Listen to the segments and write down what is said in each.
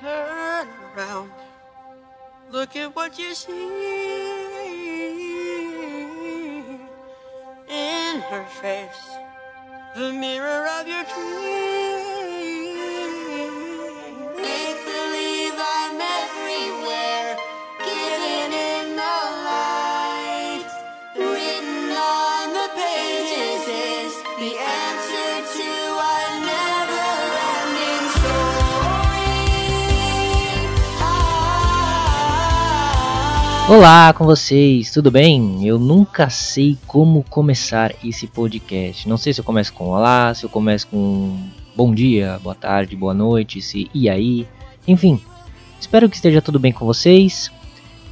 Turn around. Look at what you see in her face, the mirror of your dream. Make believe I'm everywhere, given in the light. Written on the pages is the answer to our never-ending story. Olá com vocês, tudo bem? Eu nunca sei como começar esse podcast. Não sei se eu começo com olá, se eu começo com bom dia, boa tarde, boa noite, se e aí. Enfim, espero que esteja tudo bem com vocês.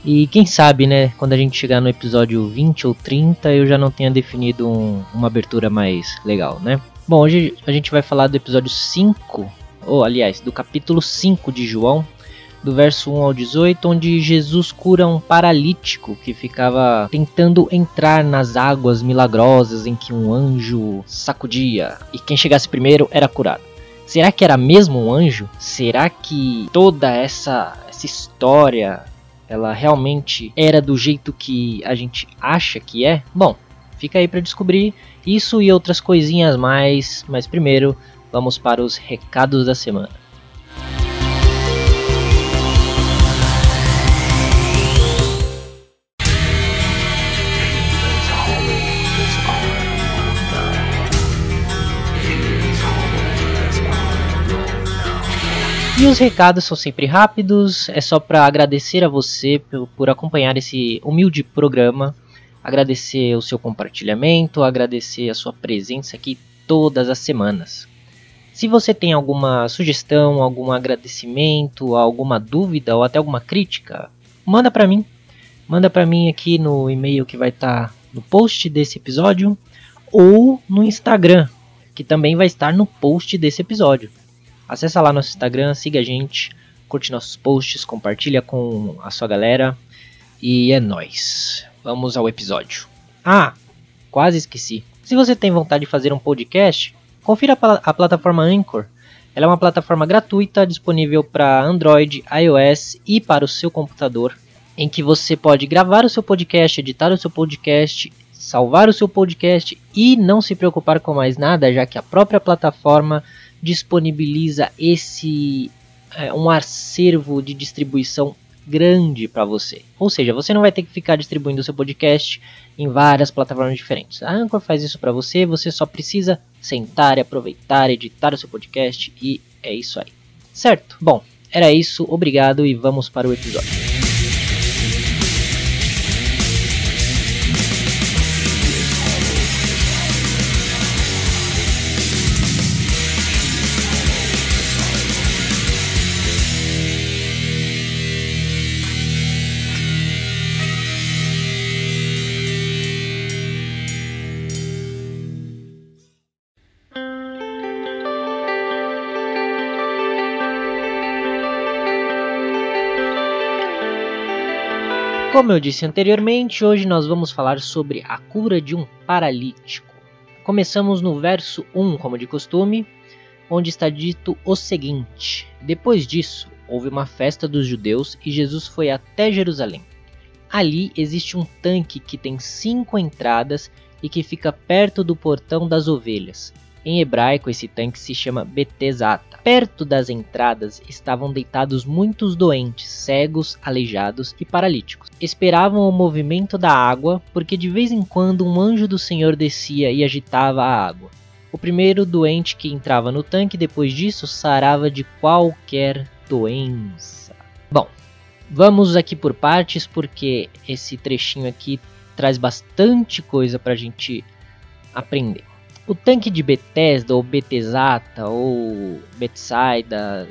E quem sabe, né, quando a gente chegar no episódio 20 ou 30, eu já não tenha definido uma abertura mais legal, né? Bom, hoje a gente vai falar do episódio 5, ou aliás, do capítulo 5 de João, do verso 1 ao 18, onde Jesus cura um paralítico que ficava tentando entrar nas águas milagrosas em que um anjo sacudia, e quem chegasse primeiro era curado. Será que era mesmo um anjo? Será que toda essa história ela realmente era do jeito que a gente acha que é? Bom, fica aí para descobrir isso e outras coisinhas mais, mas primeiro vamos para os recados da semana. E os recados são sempre rápidos, é só para agradecer a você por acompanhar esse humilde programa, agradecer o seu compartilhamento, agradecer a sua presença aqui todas as semanas. Se você tem alguma sugestão, algum agradecimento, alguma dúvida ou até alguma crítica, manda para mim aqui no e-mail que vai estar no post desse episódio ou no Instagram, que também vai estar no post desse episódio. Acesse lá nosso Instagram, siga a gente, curte nossos posts, compartilha com a sua galera e é nóis. Vamos ao episódio. Ah, quase esqueci. Se você tem vontade de fazer um podcast, confira a plataforma Anchor. Ela é uma plataforma gratuita, disponível para Android, iOS e para o seu computador, em que você pode gravar o seu podcast, editar o seu podcast, salvar o seu podcast e não se preocupar com mais nada, já que a própria plataforma disponibiliza um acervo de distribuição grande para você. Ou seja, você não vai ter que ficar distribuindo o seu podcast em várias plataformas diferentes. A Anchor faz isso para você, você só precisa sentar, aproveitar, editar o seu podcast e é isso aí. Certo? Bom, era isso, obrigado e vamos para o episódio. Como eu disse anteriormente, hoje nós vamos falar sobre a cura de um paralítico. Começamos no verso 1, como de costume, onde está dito o seguinte: depois disso, houve uma festa dos judeus e Jesus foi até Jerusalém. Ali existe um tanque que tem 5 entradas e que fica perto do portão das ovelhas. Em hebraico, esse tanque se chama Bethesda. Perto das entradas estavam deitados muitos doentes, cegos, aleijados e paralíticos. Esperavam o movimento da água, porque de vez em quando um anjo do Senhor descia e agitava a água. O primeiro doente que entrava no tanque depois disso sarava de qualquer doença. Bom, vamos aqui por partes, porque esse trechinho aqui traz bastante coisa pra gente aprender. O tanque de Bethesda, ou Betsata, ou Betsaida,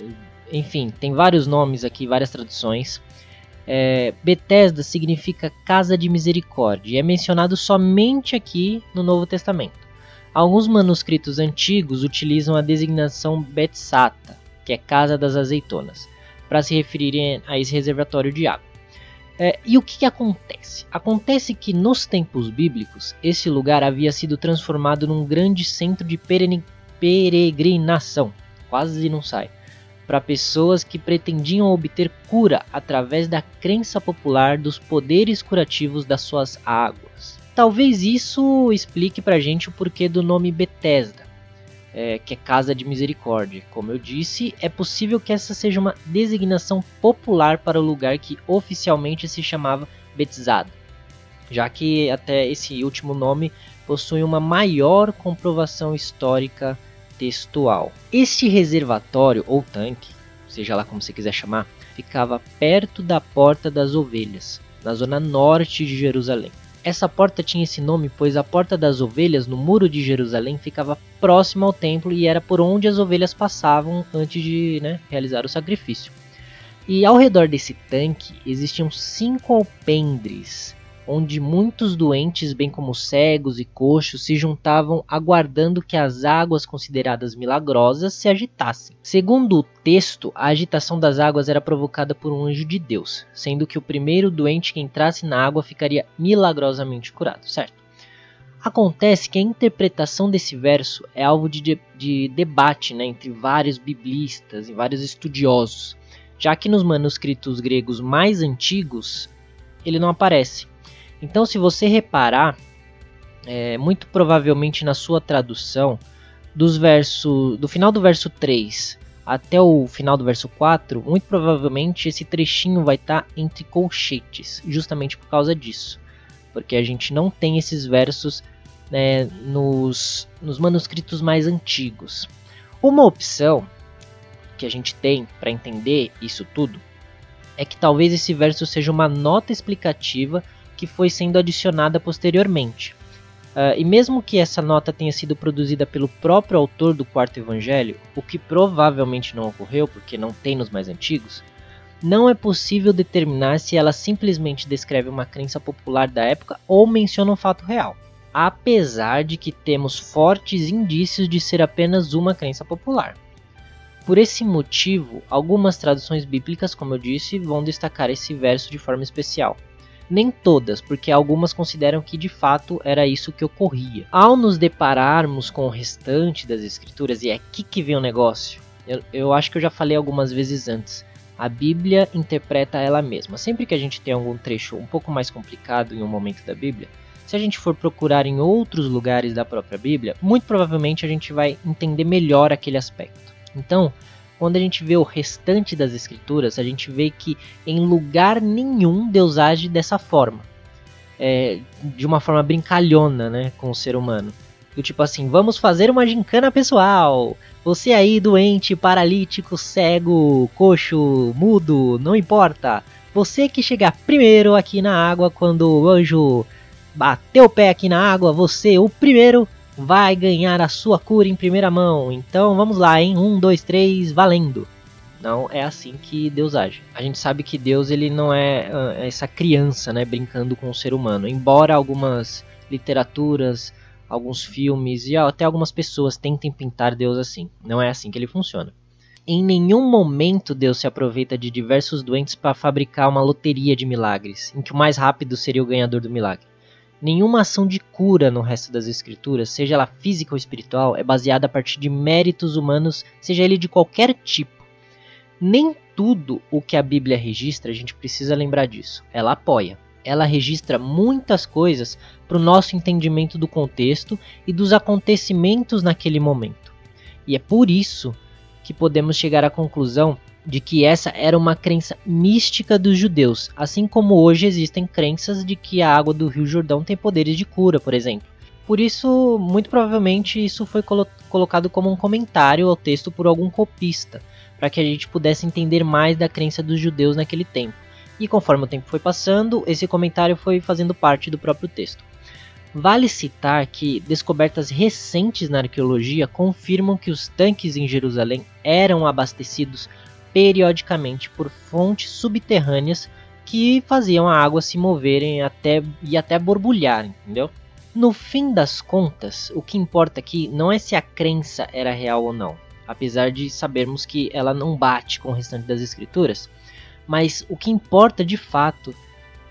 enfim, tem vários nomes aqui, várias traduções. Bethesda significa casa de misericórdia e é mencionado somente aqui no Novo Testamento. Alguns manuscritos antigos utilizam a designação Betsata, que é casa das azeitonas, para se referirem a esse reservatório de água. E o que acontece? Acontece que nos tempos bíblicos, esse lugar havia sido transformado num grande centro de peregrinação, quase não sai, para pessoas que pretendiam obter cura através da crença popular dos poderes curativos das suas águas. Talvez isso explique pra gente o porquê do nome Bethesda, que é Casa de Misericórdia. Como eu disse, é possível que essa seja uma designação popular para o lugar que oficialmente se chamava Betsaida, já que até esse último nome possui uma maior comprovação histórica textual. Este reservatório ou tanque, seja lá como você quiser chamar, ficava perto da Porta das Ovelhas, na zona norte de Jerusalém. Essa porta tinha esse nome pois a Porta das Ovelhas no Muro de Jerusalém ficava próxima ao templo e era por onde as ovelhas passavam antes de realizar o sacrifício. E ao redor desse tanque existiam 5 alpendres, onde muitos doentes, bem como cegos e coxos, se juntavam aguardando que as águas consideradas milagrosas se agitassem. Segundo o texto, a agitação das águas era provocada por um anjo de Deus, sendo que o primeiro doente que entrasse na água ficaria milagrosamente curado, certo? Acontece que a interpretação desse verso é alvo de debate entre vários biblistas e vários estudiosos, já que nos manuscritos gregos mais antigos ele não aparece. Então, se você reparar, muito provavelmente na sua tradução, do final do verso 3 até o final do verso 4, muito provavelmente esse trechinho vai estar entre colchetes, justamente por causa disso. Porque a gente não tem esses versos nos manuscritos mais antigos. Uma opção que a gente tem para entender isso tudo é que talvez esse verso seja uma nota explicativa que foi sendo adicionada posteriormente. E mesmo que essa nota tenha sido produzida pelo próprio autor do quarto evangelho, o que provavelmente não ocorreu, porque não tem nos mais antigos, não é possível determinar se ela simplesmente descreve uma crença popular da época ou menciona um fato real, apesar de que temos fortes indícios de ser apenas uma crença popular. Por esse motivo, algumas traduções bíblicas, como eu disse, vão destacar esse verso de forma especial. Nem todas, porque algumas consideram que de fato era isso que ocorria. Ao nos depararmos com o restante das escrituras, e é aqui que vem o negócio, eu acho que eu já falei algumas vezes antes, a Bíblia interpreta ela mesma. Sempre que a gente tem algum trecho um pouco mais complicado em um momento da Bíblia, se a gente for procurar em outros lugares da própria Bíblia, muito provavelmente a gente vai entender melhor aquele aspecto. Então, quando a gente vê o restante das escrituras, a gente vê que em lugar nenhum Deus age dessa forma. De uma forma brincalhona com o ser humano. Do tipo assim, vamos fazer uma gincana pessoal. Você aí doente, paralítico, cego, coxo, mudo, não importa. Você que chegar primeiro aqui na água, quando o anjo bater o pé aqui na água, você o primeiro vai ganhar a sua cura em primeira mão. Então vamos lá, hein? 1, 2, 3, valendo! Não é assim que Deus age. A gente sabe que Deus ele não é essa criança brincando com o ser humano. Embora algumas literaturas, alguns filmes e até algumas pessoas tentem pintar Deus assim. Não é assim que ele funciona. Em nenhum momento Deus se aproveita de diversos doentes para fabricar uma loteria de milagres, em que o mais rápido seria o ganhador do milagre. Nenhuma ação de cura no resto das escrituras, seja ela física ou espiritual, é baseada a partir de méritos humanos, seja ele de qualquer tipo. Nem tudo o que a Bíblia registra, a gente precisa lembrar disso, ela apoia. Ela registra muitas coisas para o nosso entendimento do contexto e dos acontecimentos naquele momento. E é por isso que podemos chegar à conclusão de que essa era uma crença mística dos judeus, assim como hoje existem crenças de que a água do Rio Jordão tem poderes de cura, por exemplo. Por isso, muito provavelmente, isso foi colocado como um comentário ao texto por algum copista, para que a gente pudesse entender mais da crença dos judeus naquele tempo. E conforme o tempo foi passando, esse comentário foi fazendo parte do próprio texto. Vale citar que descobertas recentes na arqueologia confirmam que os tanques em Jerusalém eram abastecidos periodicamente por fontes subterrâneas que faziam a água se moverem até borbulhar, entendeu? No fim das contas, o que importa aqui não é se a crença era real ou não, apesar de sabermos que ela não bate com o restante das escrituras, mas o que importa de fato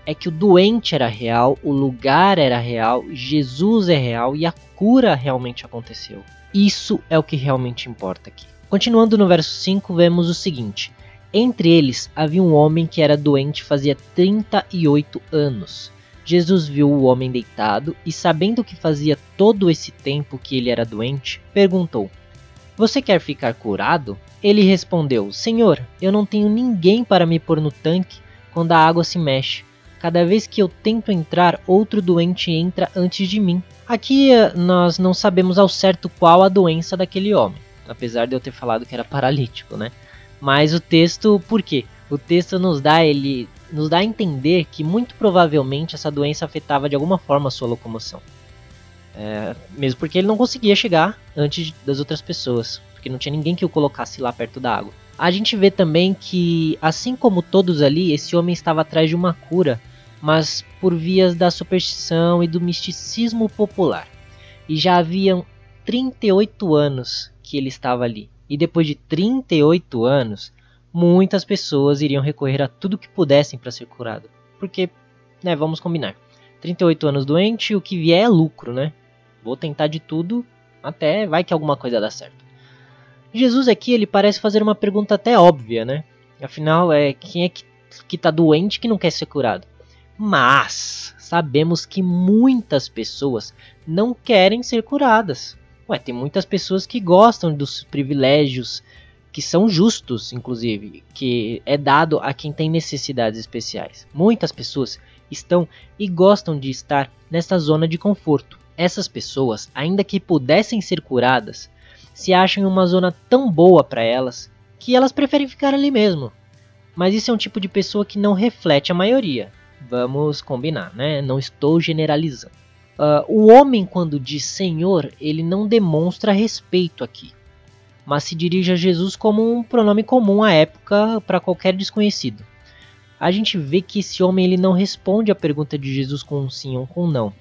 é que o doente era real, o lugar era real, Jesus é real e a cura realmente aconteceu. Isso é o que realmente importa aqui. Continuando no verso 5, vemos o seguinte: entre eles havia um homem que era doente fazia 38 anos. Jesus viu o homem deitado e, sabendo que fazia todo esse tempo que ele era doente, perguntou: você quer ficar curado? Ele respondeu: Senhor, eu não tenho ninguém para me pôr no tanque quando a água se mexe. Cada vez que eu tento entrar, outro doente entra antes de mim. Aqui nós não sabemos ao certo qual a doença daquele homem, apesar de eu ter falado que era paralítico, né? Mas o texto, por quê? O texto nos dá a entender que muito provavelmente essa doença afetava de alguma forma a sua locomoção. Mesmo porque ele não conseguia chegar antes das outras pessoas, porque não tinha ninguém que o colocasse lá perto da água. A gente vê também que, assim como todos ali, esse homem estava atrás de uma cura, mas por vias da superstição e do misticismo popular. E já haviam 38 anos que ele estava ali. E depois de 38 anos, muitas pessoas iriam recorrer a tudo que pudessem para ser curado. Porque, né, vamos combinar, 38 anos doente, o que vier é lucro, né? Vou tentar de tudo, até vai que alguma coisa dá certo. Jesus aqui, ele parece fazer uma pergunta até óbvia, né? Afinal, quem é que tá doente que não quer ser curado? Mas sabemos que muitas pessoas não querem ser curadas. Tem muitas pessoas que gostam dos privilégios que são justos, inclusive, que é dado a quem tem necessidades especiais. Muitas pessoas estão e gostam de estar nessa zona de conforto. Essas pessoas, ainda que pudessem ser curadas, se acham em uma zona tão boa para elas que elas preferem ficar ali mesmo. Mas isso é um tipo de pessoa que não reflete a maioria. Vamos combinar, né? Não estou generalizando. O homem, quando diz Senhor, ele não demonstra respeito aqui, mas se dirige a Jesus como um pronome comum à época para qualquer desconhecido. A gente vê que esse homem ele não responde à pergunta de Jesus com um sim ou com um não,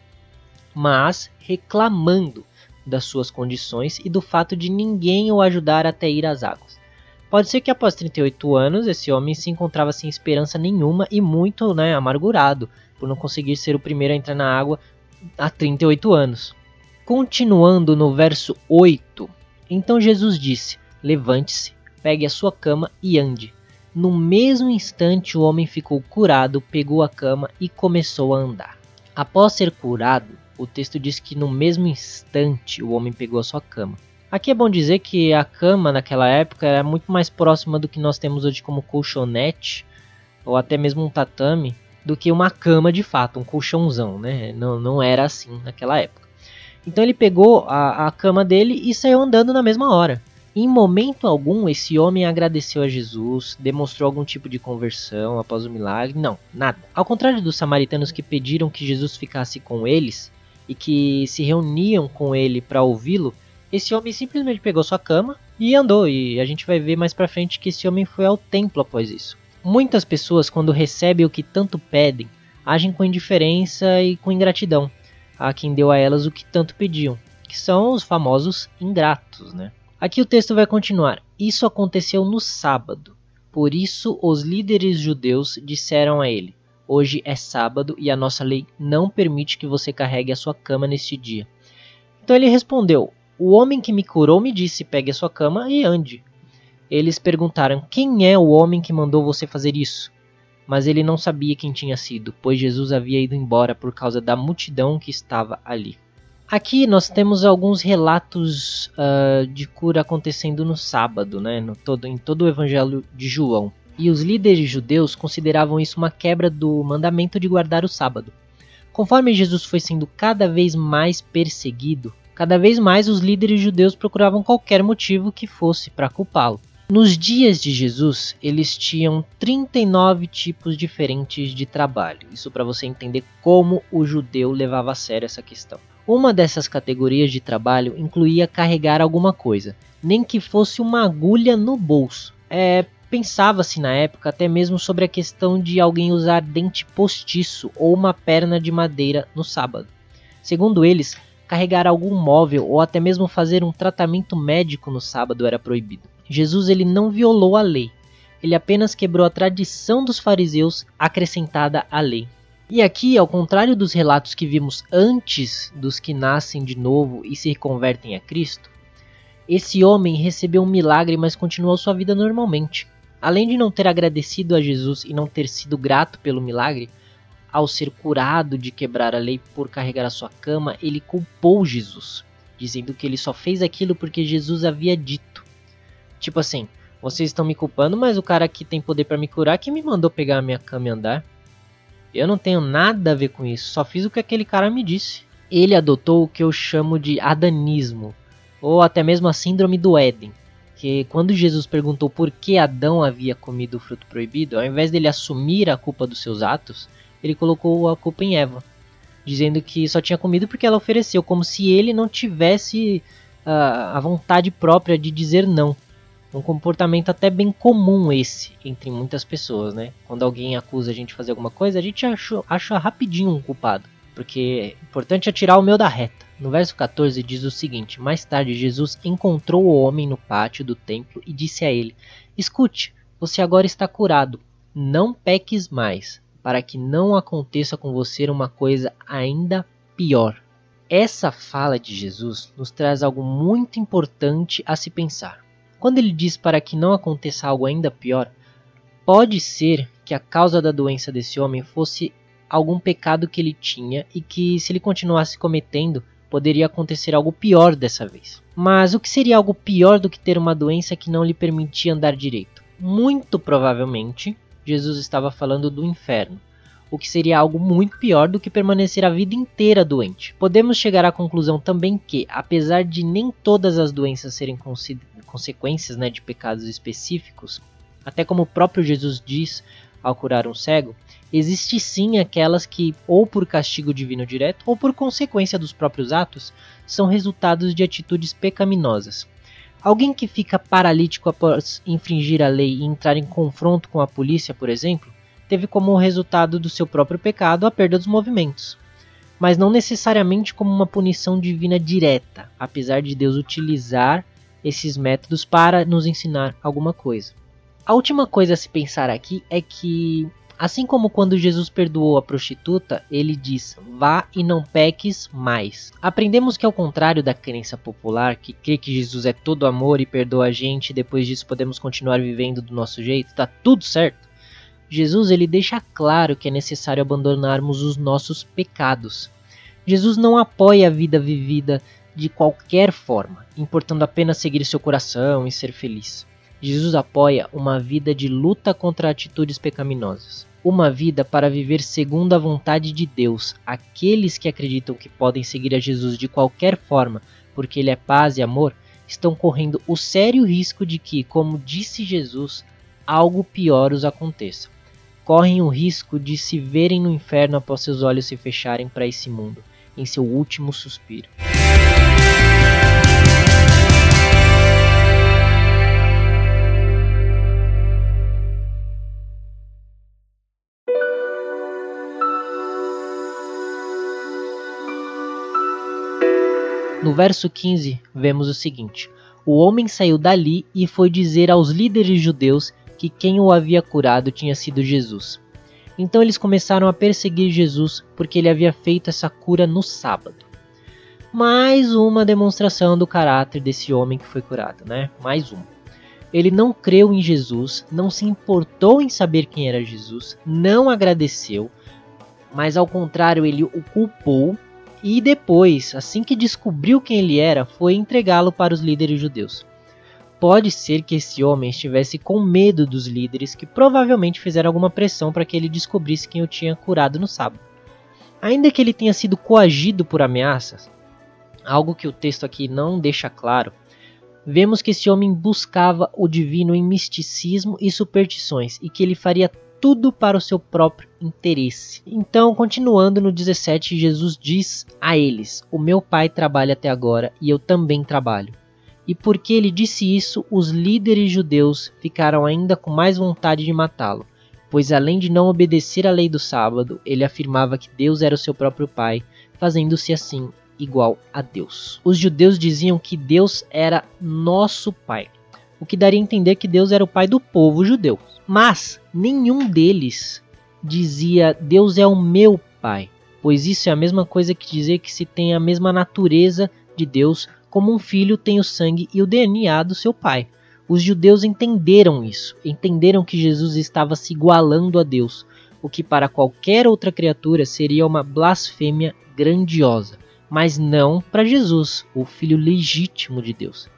mas reclamando das suas condições e do fato de ninguém o ajudar até ir às águas. Pode ser que após 38 anos esse homem se encontrava sem esperança nenhuma e muito amargurado por não conseguir ser o primeiro a entrar na água há 38 anos. Continuando no verso 8, então Jesus disse: levante-se, pegue a sua cama e ande. No mesmo instante o homem ficou curado, pegou a cama e começou a andar. Após ser curado, o texto diz que no mesmo instante o homem pegou a sua cama. Aqui é bom dizer que a cama naquela época era muito mais próxima do que nós temos hoje como colchonete, ou até mesmo um tatame, do que uma cama de fato, um colchãozão, né? Não era assim naquela época. Então ele pegou a cama dele e saiu andando na mesma hora. Em momento algum esse homem agradeceu a Jesus, demonstrou algum tipo de conversão após o milagre, não, nada. Ao contrário dos samaritanos que pediram que Jesus ficasse com eles, e que se reuniam com ele para ouvi-lo, esse homem simplesmente pegou sua cama e andou. E a gente vai ver mais para frente que esse homem foi ao templo após isso. Muitas pessoas, quando recebem o que tanto pedem, agem com indiferença e com ingratidão a quem deu a elas o que tanto pediam, que são os famosos ingratos, né? Aqui o texto vai continuar. Isso aconteceu no sábado. Por isso os líderes judeus disseram a ele: hoje é sábado e a nossa lei não permite que você carregue a sua cama neste dia. Então ele respondeu: o homem que me curou me disse, pegue a sua cama e ande. Eles perguntaram: quem é o homem que mandou você fazer isso? Mas ele não sabia quem tinha sido, pois Jesus havia ido embora por causa da multidão que estava ali. Aqui nós temos alguns relatos de cura acontecendo no sábado, né? Em todo o evangelho de João. E os líderes judeus consideravam isso uma quebra do mandamento de guardar o sábado. Conforme Jesus foi sendo cada vez mais perseguido, cada vez mais os líderes judeus procuravam qualquer motivo que fosse para culpá-lo. Nos dias de Jesus, eles tinham 39 tipos diferentes de trabalho. Isso para você entender como o judeu levava a sério essa questão. Uma dessas categorias de trabalho incluía carregar alguma coisa, nem que fosse uma agulha no bolso. Pensava-se na época até mesmo sobre a questão de alguém usar dente postiço ou uma perna de madeira no sábado. Segundo eles, carregar algum móvel ou até mesmo fazer um tratamento médico no sábado era proibido. Jesus ele não violou a lei, ele apenas quebrou a tradição dos fariseus acrescentada à lei. E aqui, ao contrário dos relatos que vimos antes dos que nascem de novo e se convertem a Cristo, esse homem recebeu um milagre, mas continuou sua vida normalmente. Além de não ter agradecido a Jesus e não ter sido grato pelo milagre, ao ser curado de quebrar a lei por carregar a sua cama, ele culpou Jesus, dizendo que ele só fez aquilo porque Jesus havia dito. Tipo assim, vocês estão me culpando, mas o cara que tem poder para me curar que me mandou pegar a minha cama e andar. Eu não tenho nada a ver com isso, só fiz o que aquele cara me disse. Ele adotou o que eu chamo de adanismo, ou até mesmo a síndrome do Éden. Que quando Jesus perguntou por que Adão havia comido o fruto proibido, ao invés dele assumir a culpa dos seus atos, ele colocou a culpa em Eva, dizendo que só tinha comido porque ela ofereceu, como se ele não tivesse a vontade própria de dizer não. Um comportamento até bem comum esse, entre muitas pessoas, né? Quando alguém acusa a gente de fazer alguma coisa, a gente acha rapidinho um culpado, porque é importante atirar o meu da reta. No verso 14 diz o seguinte: mais tarde Jesus encontrou o homem no pátio do templo e disse a ele: escute, você agora está curado, não peques mais, para que não aconteça com você uma coisa ainda pior. Essa fala de Jesus nos traz algo muito importante a se pensar. Quando ele diz para que não aconteça algo ainda pior, pode ser que a causa da doença desse homem fosse algum pecado que ele tinha e que, se ele continuasse cometendo, poderia acontecer algo pior dessa vez. Mas o que seria algo pior do que ter uma doença que não lhe permitia andar direito? Muito provavelmente, Jesus estava falando do inferno, o que seria algo muito pior do que permanecer a vida inteira doente. Podemos chegar à conclusão também que, apesar de nem todas as doenças serem consequências, né, de pecados específicos, até como o próprio Jesus diz ao curar um cego, existe sim aquelas que, ou por castigo divino direto, ou por consequência dos próprios atos, são resultados de atitudes pecaminosas. Alguém que fica paralítico após infringir a lei e entrar em confronto com a polícia, por exemplo, teve como resultado do seu próprio pecado a perda dos movimentos, mas não necessariamente como uma punição divina direta, apesar de Deus utilizar esses métodos para nos ensinar alguma coisa. A última coisa a se pensar aqui é que, assim como quando Jesus perdoou a prostituta, ele diz: vá e não peques mais. Aprendemos que, ao contrário da crença popular, que crê que Jesus é todo amor e perdoa a gente, e depois disso podemos continuar vivendo do nosso jeito, tá tudo certo. Jesus, ele deixa claro que é necessário abandonarmos os nossos pecados. Jesus não apoia a vida vivida de qualquer forma, importando apenas seguir seu coração e ser feliz. Jesus apoia uma vida de luta contra atitudes pecaminosas. Uma vida para viver segundo a vontade de Deus. Aqueles que acreditam que podem seguir a Jesus de qualquer forma, porque ele é paz e amor, estão correndo o sério risco de que, como disse Jesus, algo pior os aconteça. Correm o risco de se verem no inferno após seus olhos se fecharem para esse mundo, em seu último suspiro. No verso 15, vemos o seguinte: o homem saiu dali e foi dizer aos líderes judeus que quem o havia curado tinha sido Jesus. Então eles começaram a perseguir Jesus porque ele havia feito essa cura no sábado. Mais uma demonstração do caráter desse homem que foi curado, né? Mais uma. Ele não creu em Jesus, não se importou em saber quem era Jesus, não agradeceu, mas ao contrário ele o culpou e depois, assim que descobriu quem ele era, foi entregá-lo para os líderes judeus. Pode ser que esse homem estivesse com medo dos líderes, que provavelmente fizeram alguma pressão para que ele descobrisse quem o tinha curado no sábado. Ainda que ele tenha sido coagido por ameaças, algo que o texto aqui não deixa claro, vemos que esse homem buscava o divino em misticismo e superstições, e que ele faria tudo para o seu próprio interesse. Então, continuando no 17, Jesus diz a eles: o meu pai trabalha até agora e eu também trabalho. E porque ele disse isso, os líderes judeus ficaram ainda com mais vontade de matá-lo, pois além de não obedecer à lei do sábado, ele afirmava que Deus era o seu próprio pai, fazendo-se assim igual a Deus. Os judeus diziam que Deus era nosso pai, o que daria a entender que Deus era o pai do povo judeu. Mas nenhum deles dizia: Deus é o meu Pai, pois isso é a mesma coisa que dizer que se tem a mesma natureza de Deus, como um filho tem o sangue e o DNA do seu pai. Os judeus entenderam isso, entenderam que Jesus estava se igualando a Deus, o que para qualquer outra criatura seria uma blasfêmia grandiosa, mas não para Jesus, o filho legítimo de Deus.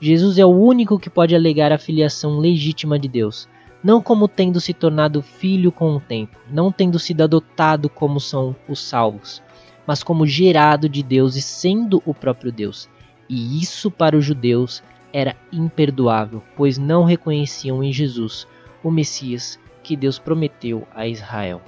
Jesus é o único que pode alegar a filiação legítima de Deus, não como tendo se tornado filho com o tempo, não tendo sido adotado como são os salvos, mas como gerado de Deus e sendo o próprio Deus. E isso para os judeus era imperdoável, pois não reconheciam em Jesus o Messias que Deus prometeu a Israel.